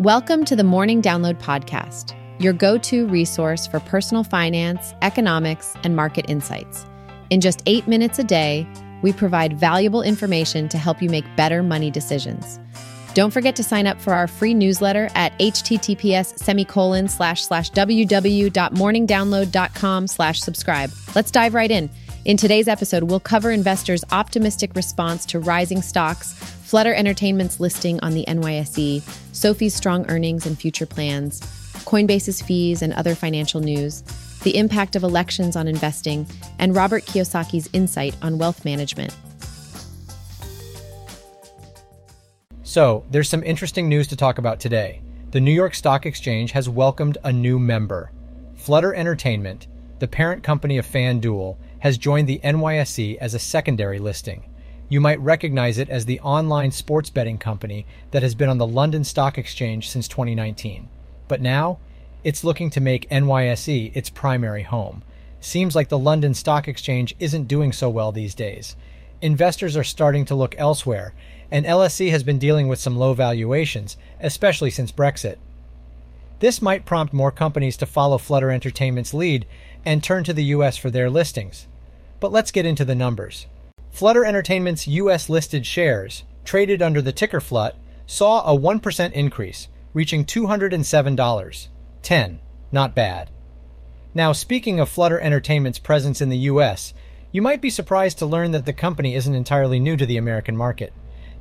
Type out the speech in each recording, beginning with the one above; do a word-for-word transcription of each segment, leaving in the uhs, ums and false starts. Welcome to the Morning Download podcast, your go-to resource for personal finance, economics, and market insights. In just eight minutes a day, we provide valuable information to help you make better money decisions. Don't forget to sign up for our free newsletter at https semicolon slash slash www dot morning download dot com slash subscribe. Let's dive right in. In today's episode, we'll cover investors' optimistic response to rising stocks, Flutter Entertainment's listing on the N Y S E, SoFi's strong earnings and future plans, Coinbase's fees and other financial news, the impact of elections on investing, and Robert Kiyosaki's insight on wealth management. So, there's some interesting news to talk about today. The New York Stock Exchange has welcomed a new member. Flutter Entertainment, the parent company of FanDuel, has joined the N Y S E as a secondary listing. You might recognize it as the online sports betting company that has been on the London Stock Exchange since twenty nineteen. But now, it's looking to make N Y S E its primary home. Seems like the London Stock Exchange isn't doing so well these days. Investors are starting to look elsewhere, and L S E has been dealing with some low valuations, especially since Brexit. This might prompt more companies to follow Flutter Entertainment's lead and turn to the U S for their listings. But let's get into the numbers. Flutter Entertainment's U S-listed shares, traded under the ticker FLUT, saw a one percent increase, reaching two hundred seven dollars and ten cents. Not bad. Now, speaking of Flutter Entertainment's presence in the U S, you might be surprised to learn that the company isn't entirely new to the American market.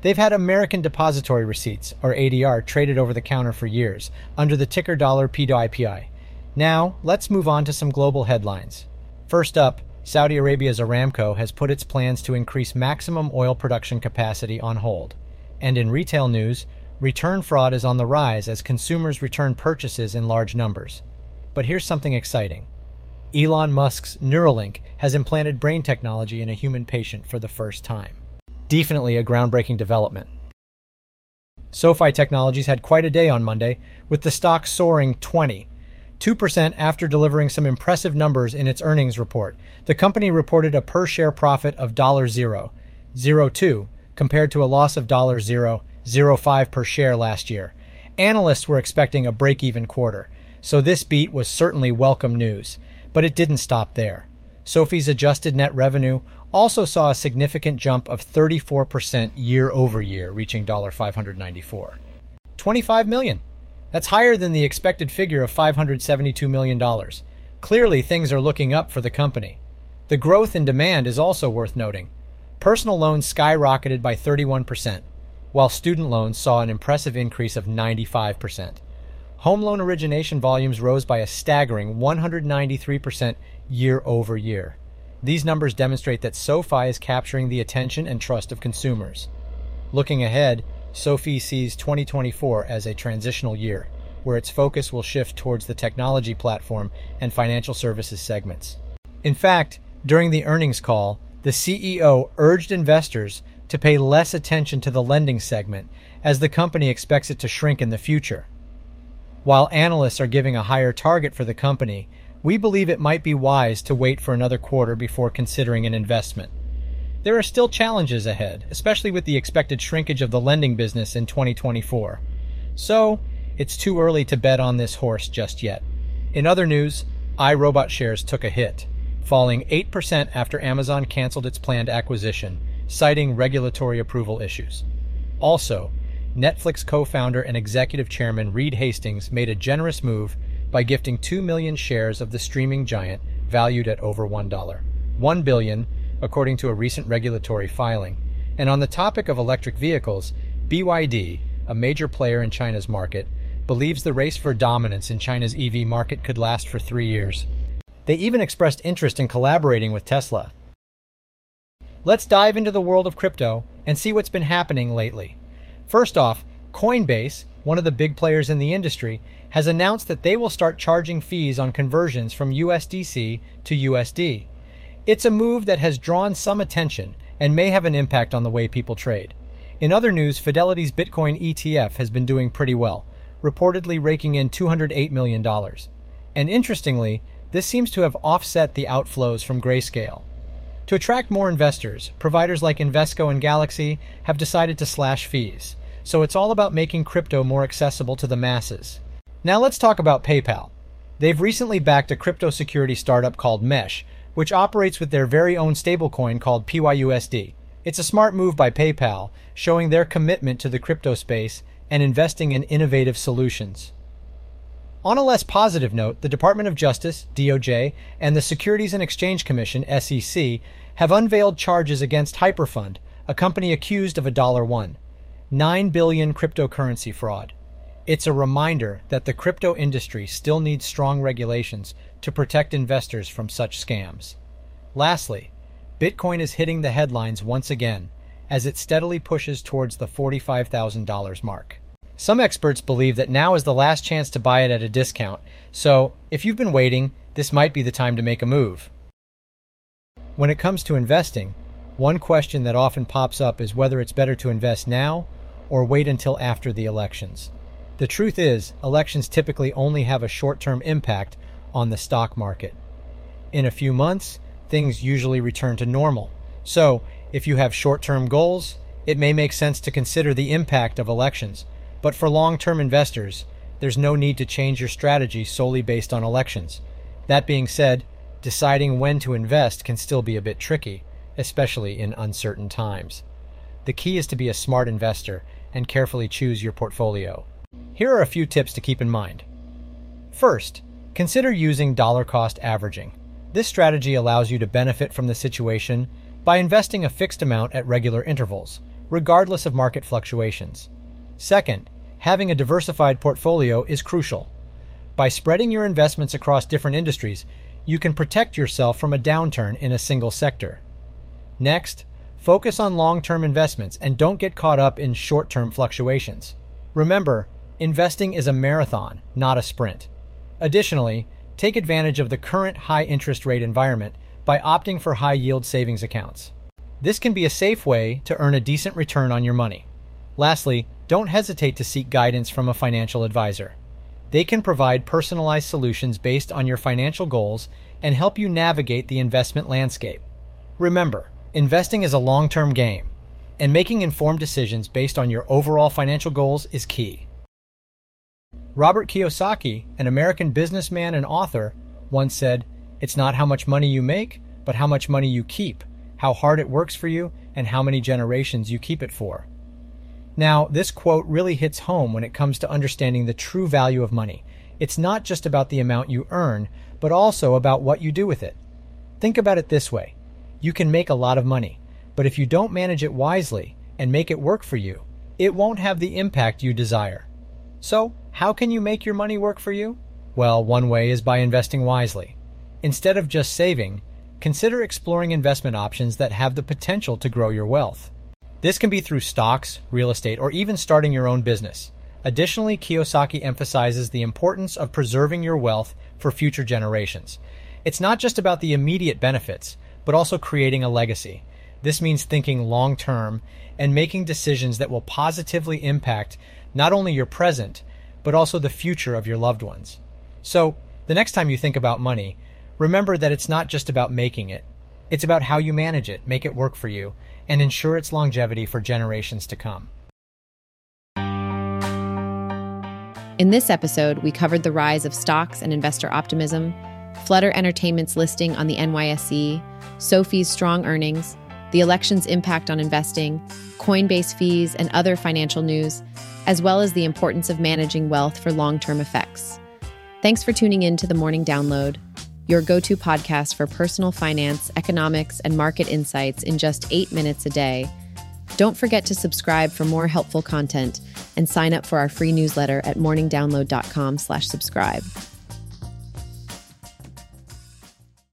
They've had American Depository Receipts, or A D R, traded over the counter for years, under the ticker dollar P I P I. Now, let's move on to some global headlines. First up, Saudi Arabia's Aramco has put its plans to increase maximum oil production capacity on hold. And in retail news, return fraud is on the rise as consumers return purchases in large numbers. But here's something exciting. Elon Musk's Neuralink has implanted brain technology in a human patient for the first time. Definitely a groundbreaking development. SoFi Technologies had quite a day on Monday, with the stock soaring twenty-two percent after delivering some impressive numbers in its earnings report. The company reported a per-share profit of zero point zero zero two compared to a loss of zero point zero zero five per share last year. Analysts were expecting a break-even quarter, so this beat was certainly welcome news. But it didn't stop there. SoFi's adjusted net revenue also saw a significant jump of thirty-four percent year over year, reaching five hundred ninety-four dollars. twenty-five million dollars. That's higher than the expected figure of five hundred seventy-two million dollars. Clearly, things are looking up for the company. The growth in demand is also worth noting. Personal loans skyrocketed by thirty-one percent, while student loans saw an impressive increase of ninety-five percent. Home loan origination volumes rose by a staggering one hundred ninety-three percent year over year. These numbers demonstrate that SoFi is capturing the attention and trust of consumers. Looking ahead, SoFi sees twenty twenty-four as a transitional year, where its focus will shift towards the technology platform and financial services segments. In fact, during the earnings call, the C E O urged investors to pay less attention to the lending segment, as the company expects it to shrink in the future. While analysts are giving a higher target for the company, we believe it might be wise to wait for another quarter before considering an investment. There are still challenges ahead, especially with the expected shrinkage of the lending business in twenty twenty-four. So, it's too early to bet on this horse just yet. In other news, iRobot shares took a hit, falling eight percent after Amazon canceled its planned acquisition, citing regulatory approval issues. Also, Netflix co-founder and executive chairman Reed Hastings made a generous move by gifting two million shares of the streaming giant valued at over one dollar. one billion dollars, according to a recent regulatory filing. And on the topic of electric vehicles, B Y D, a major player in China's market, believes the race for dominance in China's E V market could last for three years. They even expressed interest in collaborating with Tesla. Let's dive into the world of crypto and see what's been happening lately. First off, Coinbase, one of the big players in the industry, has announced that they will start charging fees on conversions from U S D C to U S D. It's a move that has drawn some attention and may have an impact on the way people trade. In other news, Fidelity's Bitcoin E T F has been doing pretty well, reportedly raking in two hundred eight million dollars. And interestingly, this seems to have offset the outflows from Grayscale. To attract more investors, providers like Invesco and Galaxy have decided to slash fees. so it's all about making crypto more accessible to the masses. Now let's talk about PayPal. They've recently backed a crypto security startup called Mesh, which operates with their very own stablecoin called P Y U S D. It's a smart move by PayPal, showing their commitment to the crypto space and investing in innovative solutions. On a less positive note, the Department of Justice, D O J, and the Securities and Exchange Commission, S E C, have unveiled charges against HyperFund, a company accused of a one dollar one point nine billion dollars cryptocurrency fraud. It's a reminder that the crypto industry still needs strong regulations to protect investors from such scams. Lastly, Bitcoin is hitting the headlines once again as it steadily pushes towards the forty-five thousand dollar mark. Some experts believe that now is the last chance to buy it at a discount, so if you've been waiting, this might be the time to make a move. When it comes to investing, one question that often pops up is whether it's better to invest now or wait until after the elections. The truth is, elections typically only have a short-term impact on the stock market. In a few months, things usually return to normal. So, if you have short-term goals, it may make sense to consider the impact of elections. But for long-term investors, there's no need to change your strategy solely based on elections. That being said, deciding when to invest can still be a bit tricky, especially in uncertain times. The key is to be a smart investor and carefully choose your portfolio. Here are a few tips to keep in mind. First, consider using dollar-cost averaging. This strategy allows you to benefit from the situation by investing a fixed amount at regular intervals, regardless of market fluctuations. Second, having a diversified portfolio is crucial. By spreading your investments across different industries, you can protect yourself from a downturn in a single sector. Next, focus on long-term investments and don't get caught up in short-term fluctuations. Remember, investing is a marathon, not a sprint. Additionally, take advantage of the current high interest rate environment by opting for high-yield savings accounts. This can be a safe way to earn a decent return on your money. Lastly, don't hesitate to seek guidance from a financial advisor. They can provide personalized solutions based on your financial goals and help you navigate the investment landscape. Remember, investing is a long-term game, and making informed decisions based on your overall financial goals is key. Robert Kiyosaki, an American businessman and author, once said, "It's not how much money you make, but how much money you keep, how hard it works for you, and how many generations you keep it for." Now, this quote really hits home when it comes to understanding the true value of money. It's not just about the amount you earn, but also about what you do with it. Think about it this way. You can make a lot of money, but if you don't manage it wisely and make it work for you, it won't have the impact you desire. So, how can you make your money work for you? Well, one way is by investing wisely. Instead of just saving, consider exploring investment options that have the potential to grow your wealth. This can be through stocks, real estate, or even starting your own business. Additionally, Kiyosaki emphasizes the importance of preserving your wealth for future generations. It's not just about the immediate benefits, but also creating a legacy. This means thinking long-term and making decisions that will positively impact not only your present, but also the future of your loved ones. So, the next time you think about money, remember that it's not just about making it. It's about how you manage it, make it work for you, and ensure its longevity for generations to come. In this episode, we covered the rise of stocks and investor optimism, Flutter Entertainment's listing on the N Y S E, SoFi's strong earnings, the election's impact on investing, Coinbase fees, and other financial news, as well as the importance of managing wealth for long-term effects. Thanks for tuning in to The Morning Download, your go-to podcast for personal finance, economics, and market insights in just eight minutes a day. Don't forget to subscribe for more helpful content and sign up for our free newsletter at morning download dot com slash subscribe.